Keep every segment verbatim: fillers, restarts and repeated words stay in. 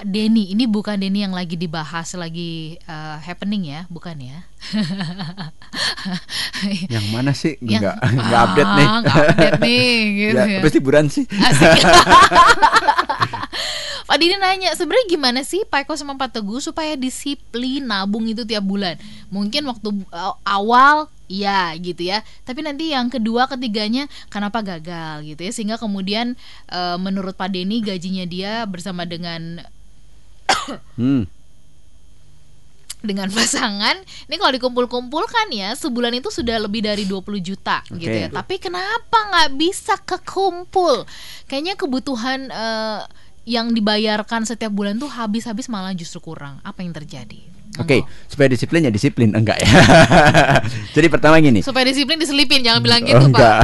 Pak Deni, ini bukan Deni yang lagi dibahas, lagi uh, happening ya, bukan ya? Yang mana sih? Enggak, yang, enggak update ah, nih. Enggak update nih, gitu ya, ya. Habis liburan sih. Pak Deni nanya, sebenarnya gimana sih Pak Eko sama Pak Teguh supaya disiplin nabung itu tiap bulan? Mungkin waktu awal ya gitu ya, tapi nanti yang kedua ketiganya kenapa gagal gitu ya, sehingga kemudian e, menurut Pak Deni gajinya dia bersama dengan hmm. dengan pasangan ini kalau dikumpul-kumpulkan ya sebulan itu sudah lebih dari dua puluh juta okay. gitu ya, tapi kenapa nggak bisa kekumpul, kayaknya kebutuhan e, yang dibayarkan setiap bulan tuh habis-habis malah justru kurang. Apa yang terjadi? Oke, okay. supaya disiplin ya disiplin enggak ya. Jadi pertama gini. Supaya disiplin diselipin, jangan bilang gitu, oh, Pak.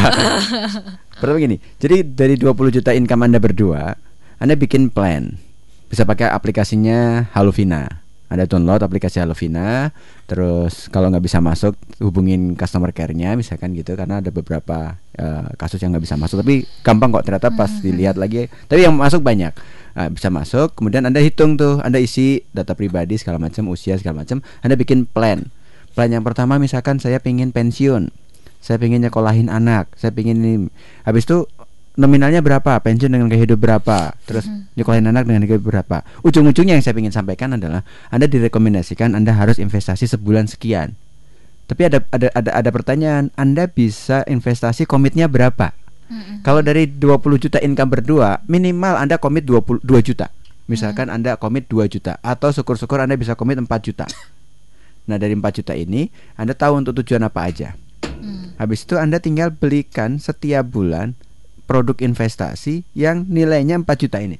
Pertama gini. Jadi dari dua puluh juta income Anda berdua, Anda bikin plan. Bisa pakai aplikasinya Halofina. Anda download aplikasi Halofina, terus kalau nggak bisa masuk hubungin customer care-nya misalkan gitu, karena ada beberapa uh, kasus yang nggak bisa masuk, tapi gampang kok ternyata pas dilihat lagi. Tapi yang masuk banyak. Nah, bisa masuk, kemudian Anda hitung tuh, Anda isi data pribadi segala macam, usia segala macam, Anda bikin plan. Plan yang pertama misalkan saya pengen pensiun, saya pengen nyekolahin anak, saya pengen ini. Habis itu nominalnya berapa, pensiun dengan gaya hidup berapa, terus nyekolahin anak dengan gaya hidup berapa. Ujung-ujungnya yang saya ingin sampaikan adalah Anda direkomendasikan Anda harus investasi sebulan sekian. Tapi ada ada ada, ada pertanyaan, Anda bisa investasi komitnya berapa? Mm-hmm. Kalau dari dua puluh juta income berdua, minimal Anda komit dua juta. Misalkan mm-hmm. Anda komit dua juta atau syukur-syukur Anda bisa komit empat juta. Nah, dari empat juta ini Anda tahu untuk tujuan apa aja. Mm. Habis itu Anda tinggal belikan setiap bulan produk investasi yang nilainya empat juta ini.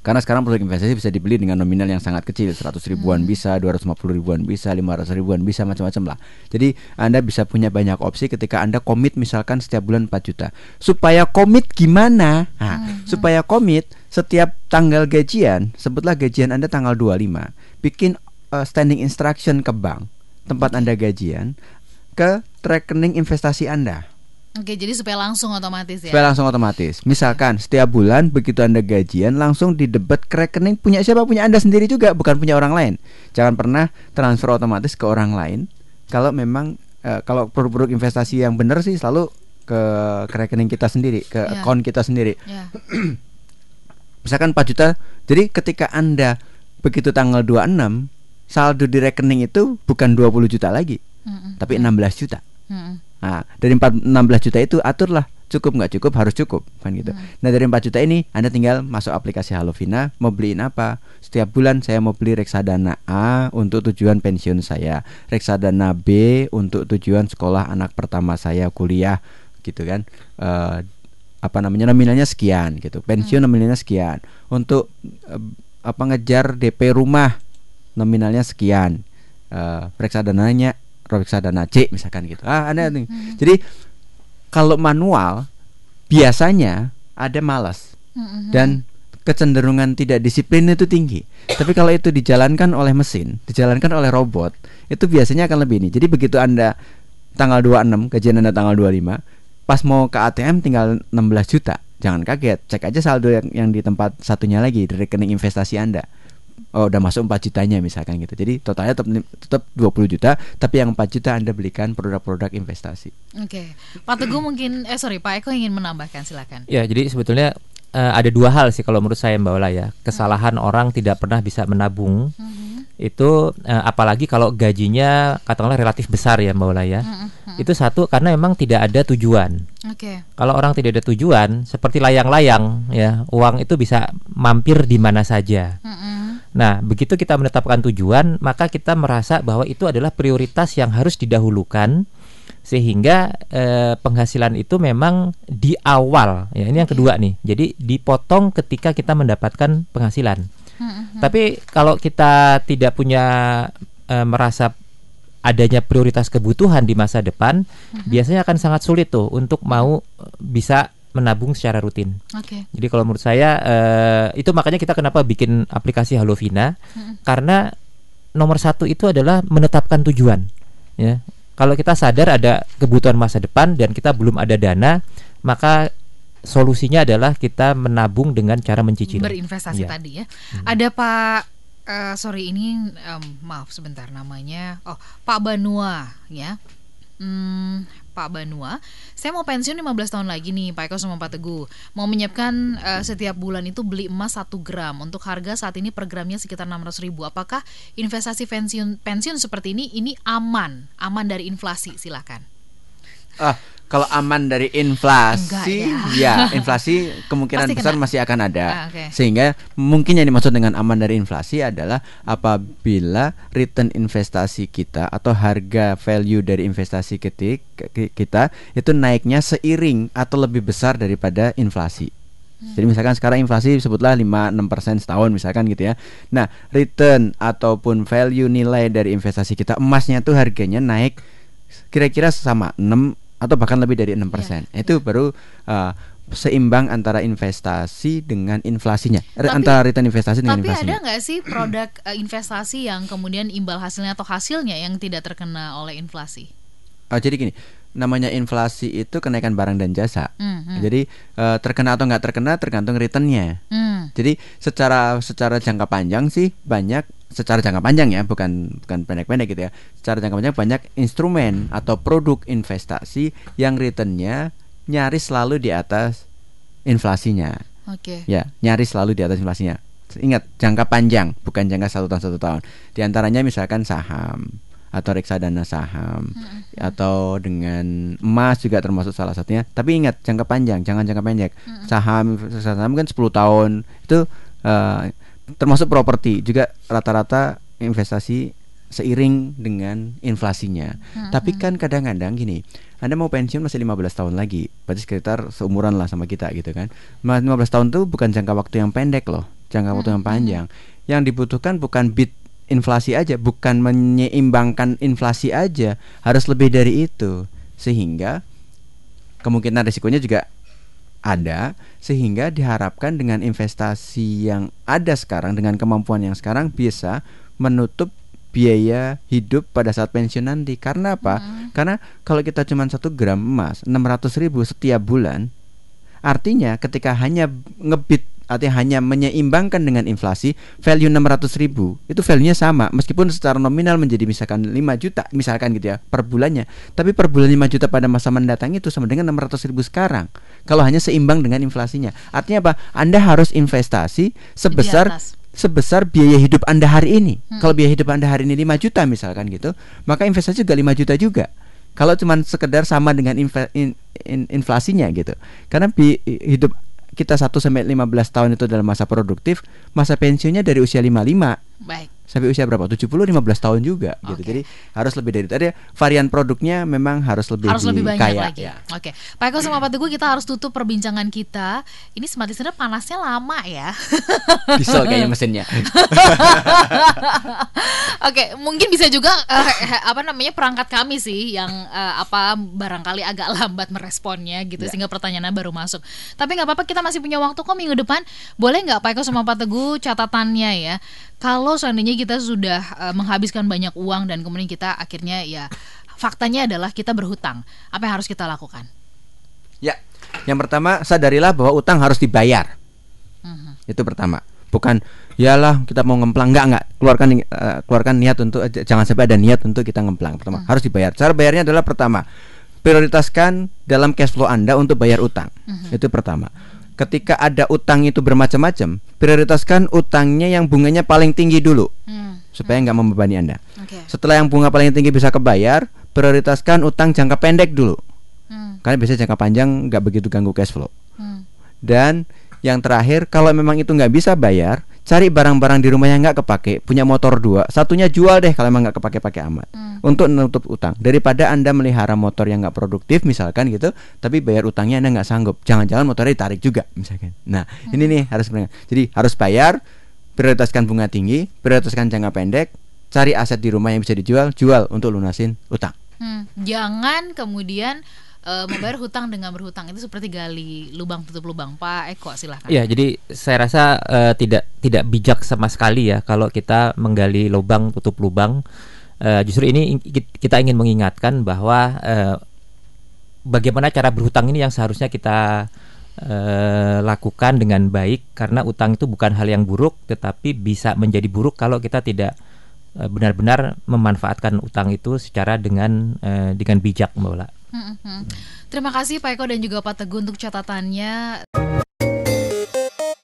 Karena sekarang produk investasi bisa dibeli dengan nominal yang sangat kecil, seratus ribuan hmm. bisa, dua ratus lima puluh ribuan bisa, lima ratus ribuan bisa, macam-macam lah. Jadi Anda bisa punya banyak opsi ketika Anda komit misalkan setiap bulan empat juta. Supaya komit gimana? Nah, hmm. supaya komit setiap tanggal gajian, sebutlah gajian Anda tanggal dua puluh lima, bikin uh, standing instruction ke bank tempat Anda gajian ke rekening investasi Anda. Oke, jadi supaya langsung otomatis ya. Supaya langsung otomatis. Misalkan setiap bulan begitu Anda gajian langsung didebet ke rekening punya siapa? Punya Anda sendiri juga, bukan punya orang lain. Jangan pernah transfer otomatis ke orang lain. Kalau memang eh, kalau produk-produk investasi yang benar sih selalu ke, ke rekening kita sendiri, ke yeah. account kita sendiri. Yeah. Misalkan empat juta. Jadi ketika Anda begitu tanggal dua puluh enam, saldo di rekening itu bukan dua puluh juta lagi. Mm-mm. Tapi enam belas juta. Mm-mm. Nah, dari empat, enam belas juta itu aturlah cukup nggak cukup, harus cukup kan gitu. Hmm. Nah, dari empat juta ini Anda tinggal masuk aplikasi Halofina, mau beliin apa? Setiap bulan saya mau beli reksadana A untuk tujuan pensiun saya, reksadana B untuk tujuan sekolah anak pertama saya kuliah gitu kan. Uh, apa namanya? Nominalnya sekian gitu. Pensiun hmm. nominalnya sekian. Untuk uh, apa ngejar D P rumah nominalnya sekian. Uh, reksadananya reksadana C misalkan gitu. Ah, ada nih. Mm-hmm. Jadi kalau manual biasanya ada malas mm-hmm. dan kecenderungan tidak disiplin itu tinggi. Tapi kalau itu dijalankan oleh mesin, dijalankan oleh robot, itu biasanya akan lebih ini. Jadi begitu Anda tanggal dua puluh enam, gajian Anda tanggal dua puluh lima, pas mau ke A T M tinggal enam belas juta. Jangan kaget, cek aja saldo yang, yang di tempat satunya lagi di rekening investasi Anda. Oh, udah masuk empat jutanya misalkan gitu. Jadi totalnya tetap, tetap dua puluh juta, tapi yang empat juta Anda belikan produk-produk investasi. Oke. Okay. Pak Teguh mungkin eh sorry Pak Eko ingin menambahkan, silakan. Ya, jadi sebetulnya uh, ada dua hal sih kalau menurut saya Mbak Olaya. Kesalahan hmm. orang tidak pernah bisa menabung. Hmm. Itu uh, apalagi kalau gajinya katakanlah relatif besar ya Mbak Olaya. Hmm. Hmm. Itu satu karena memang tidak ada tujuan. Oke. Okay. Kalau orang tidak ada tujuan, seperti layang-layang ya, uang itu bisa mampir di mana saja. Hmm. Nah, begitu kita menetapkan tujuan, maka kita merasa bahwa itu adalah prioritas yang harus didahulukan, sehingga eh, penghasilan itu memang di awal. Ya, ini yang kedua nih. Jadi dipotong ketika kita mendapatkan penghasilan. Mm-hmm. Tapi kalau kita tidak punya eh, merasa adanya prioritas kebutuhan di masa depan, mm-hmm. biasanya akan sangat sulit tuh untuk mau bisa menabung secara rutin. Okay. Jadi kalau menurut saya uh, itu makanya kita kenapa bikin aplikasi Halofina hmm. karena nomor satu itu adalah menetapkan tujuan. Ya, kalau kita sadar ada kebutuhan masa depan dan kita belum ada dana, maka solusinya adalah kita menabung dengan cara mencicil. Berinvestasi ya. Tadi ya. Hmm. Ada Pak uh, sorry ini um, maaf sebentar namanya. Oh, Pak Banua ya. Hmm, Pak Banua, saya mau pensiun lima belas tahun lagi nih Pak Eko sama Pak Teguh. Mau menyiapkan uh, setiap bulan itu beli emas satu gram. Untuk harga saat ini per gramnya sekitar enam ratus ribu. Apakah investasi pensiun pensiun seperti ini ini aman? Aman dari inflasi, silakan. Ah, kalau aman dari inflasi ya. ya inflasi kemungkinan besar masih akan ada. ah, okay. Sehingga mungkin yang dimaksud dengan aman dari inflasi adalah apabila return investasi kita atau harga value dari investasi ketik kita itu naiknya seiring atau lebih besar daripada inflasi. Jadi misalkan sekarang inflasi sebutlah lima sampai enam persen setahun misalkan gitu ya. Nah, return ataupun value nilai dari investasi kita emasnya tuh harganya naik kira-kira sama enam atau bahkan lebih dari enam persen. Ya, itu ya. baru uh, seimbang antara investasi dengan inflasinya. Tapi, antara return investasi dengan tapi inflasinya. Tapi ada nggak sih produk investasi yang kemudian imbal hasilnya atau hasilnya yang tidak terkena oleh inflasi? Oh, jadi gini, namanya inflasi itu kenaikan barang dan jasa. Mm-hmm. Jadi uh, terkena atau nggak terkena tergantung returnnya. Mm. Jadi secara secara jangka panjang sih banyak. Secara jangka panjang ya, bukan bukan pendek-pendek gitu ya. Secara jangka panjang banyak instrumen atau produk investasi yang returnnya nyaris selalu di atas inflasinya. Oke. Okay. Ya, nyaris selalu di atas inflasinya. Ingat, jangka panjang, bukan jangka satu tahun satu tahun. Di antaranya misalkan saham atau reksadana saham mm-hmm. atau dengan emas juga termasuk salah satunya. Tapi ingat, jangka panjang, jangan jangka pendek. Mm-hmm. Saham saham kan sepuluh tahun itu. Uh, termasuk properti juga rata-rata investasi seiring dengan inflasinya. Hmm, Tapi hmm. kan kadang-kadang gini, Anda mau pensiun masih lima belas tahun lagi, berarti sekitar seumuran lah sama kita gitu kan. lima belas tahun tuh bukan jangka waktu yang pendek loh, jangka hmm, waktu yang panjang. Hmm. Yang dibutuhkan bukan beat inflasi aja, bukan menyeimbangkan inflasi aja, harus lebih dari itu. Sehingga kemungkinan risikonya juga ada, sehingga diharapkan dengan investasi yang ada sekarang, dengan kemampuan yang sekarang bisa menutup biaya hidup pada saat pensiun nanti. Karena apa? Hmm. Karena kalau kita cuma satu gram emas enam ratus ribu setiap bulan, artinya ketika hanya ngebit, artinya hanya menyeimbangkan dengan inflasi, value enam ratus ribu itu value-nya sama, meskipun secara nominal menjadi misalkan lima juta misalkan gitu ya per bulannya. Tapi per bulan lima juta pada masa mendatang itu sama dengan enam ratus ribu sekarang, kalau hanya seimbang dengan inflasinya. Artinya apa? Anda harus investasi sebesar sebesar biaya hidup Anda hari ini. hmm. Kalau biaya hidup Anda hari ini lima juta misalkan gitu, maka investasi juga lima juta juga. Kalau cuma sekedar sama dengan inv- in- in- inflasinya gitu. Karena bi- hidup kita satu sampai lima belas tahun itu dalam masa produktif, masa pensiunnya dari usia lima puluh lima. Baik. Sampai usia berapa? tujuh puluh lima belas tahun juga okay. gitu. Jadi harus lebih dari tadi, varian produknya memang harus lebih harus lebih banyak kaya, lagi. Ya. Oke. Okay. Pak Eko sama Pak Teguh, kita harus tutup perbincangan kita. Ini smart listener panasnya lama ya. Diesel kayaknya mesinnya. Oke, okay, mungkin bisa juga uh, apa namanya perangkat kami sih yang uh, apa barangkali agak lambat meresponnya gitu yeah. sehingga pertanyaannya baru masuk. Tapi enggak apa-apa, kita masih punya waktu kok minggu depan. Boleh enggak Pak Eko sama Pak Teguh catatannya ya? Kalau seandainya kita sudah uh, menghabiskan banyak uang dan kemudian kita akhirnya ya faktanya adalah kita berhutang, apa yang harus kita lakukan? Ya, yang pertama sadarilah bahwa utang harus dibayar. Uh-huh. Itu pertama. Bukan yalah kita mau ngemplang, enggak enggak keluarkan uh, keluarkan niat untuk jangan sampai ada niat untuk kita ngemplang. Pertama uh-huh. harus dibayar. Cara bayarnya adalah pertama prioritaskan dalam cash flow Anda untuk bayar utang. Uh-huh. Itu pertama. Ketika ada utang itu bermacam-macam, prioritaskan utangnya yang bunganya paling tinggi dulu, hmm. supaya nggak membebani Anda. Okay. Setelah yang bunga paling tinggi bisa kebayar, prioritaskan utang jangka pendek dulu, hmm. karena biasanya jangka panjang nggak begitu ganggu cash flow. Hmm. Dan yang terakhir, kalau memang itu nggak bisa bayar, cari barang-barang di rumah yang nggak kepake, punya motor dua, satunya jual deh kalau memang nggak kepake-pake amat, hmm. untuk menutup utang. Daripada Anda melihara motor yang nggak produktif misalkan gitu, tapi bayar utangnya Anda nggak sanggup, jangan-jangan motornya ditarik juga misalkan. Nah hmm. ini nih harus benar. Jadi harus bayar, prioritaskan bunga tinggi, prioritaskan jangka pendek, cari aset di rumah yang bisa dijual, jual untuk lunasin utang. Hmm. Jangan kemudian Uh, membayar hutang dengan berhutang itu seperti gali lubang tutup lubang. Pak Eko, silahkan. Iya, jadi saya rasa uh, tidak tidak bijak sama sekali ya kalau kita menggali lubang tutup lubang. Uh, justru ini kita ingin mengingatkan bahwa uh, bagaimana cara berhutang ini yang seharusnya kita eh, lakukan dengan baik, karena utang itu bukan hal yang buruk, tetapi bisa menjadi buruk kalau kita tidak eh, benar-benar memanfaatkan utang itu secara dengan eh, dengan bijak, Mbak Ola. Mm-hmm. Terima kasih Pak Eko dan juga Pak Teguh untuk catatannya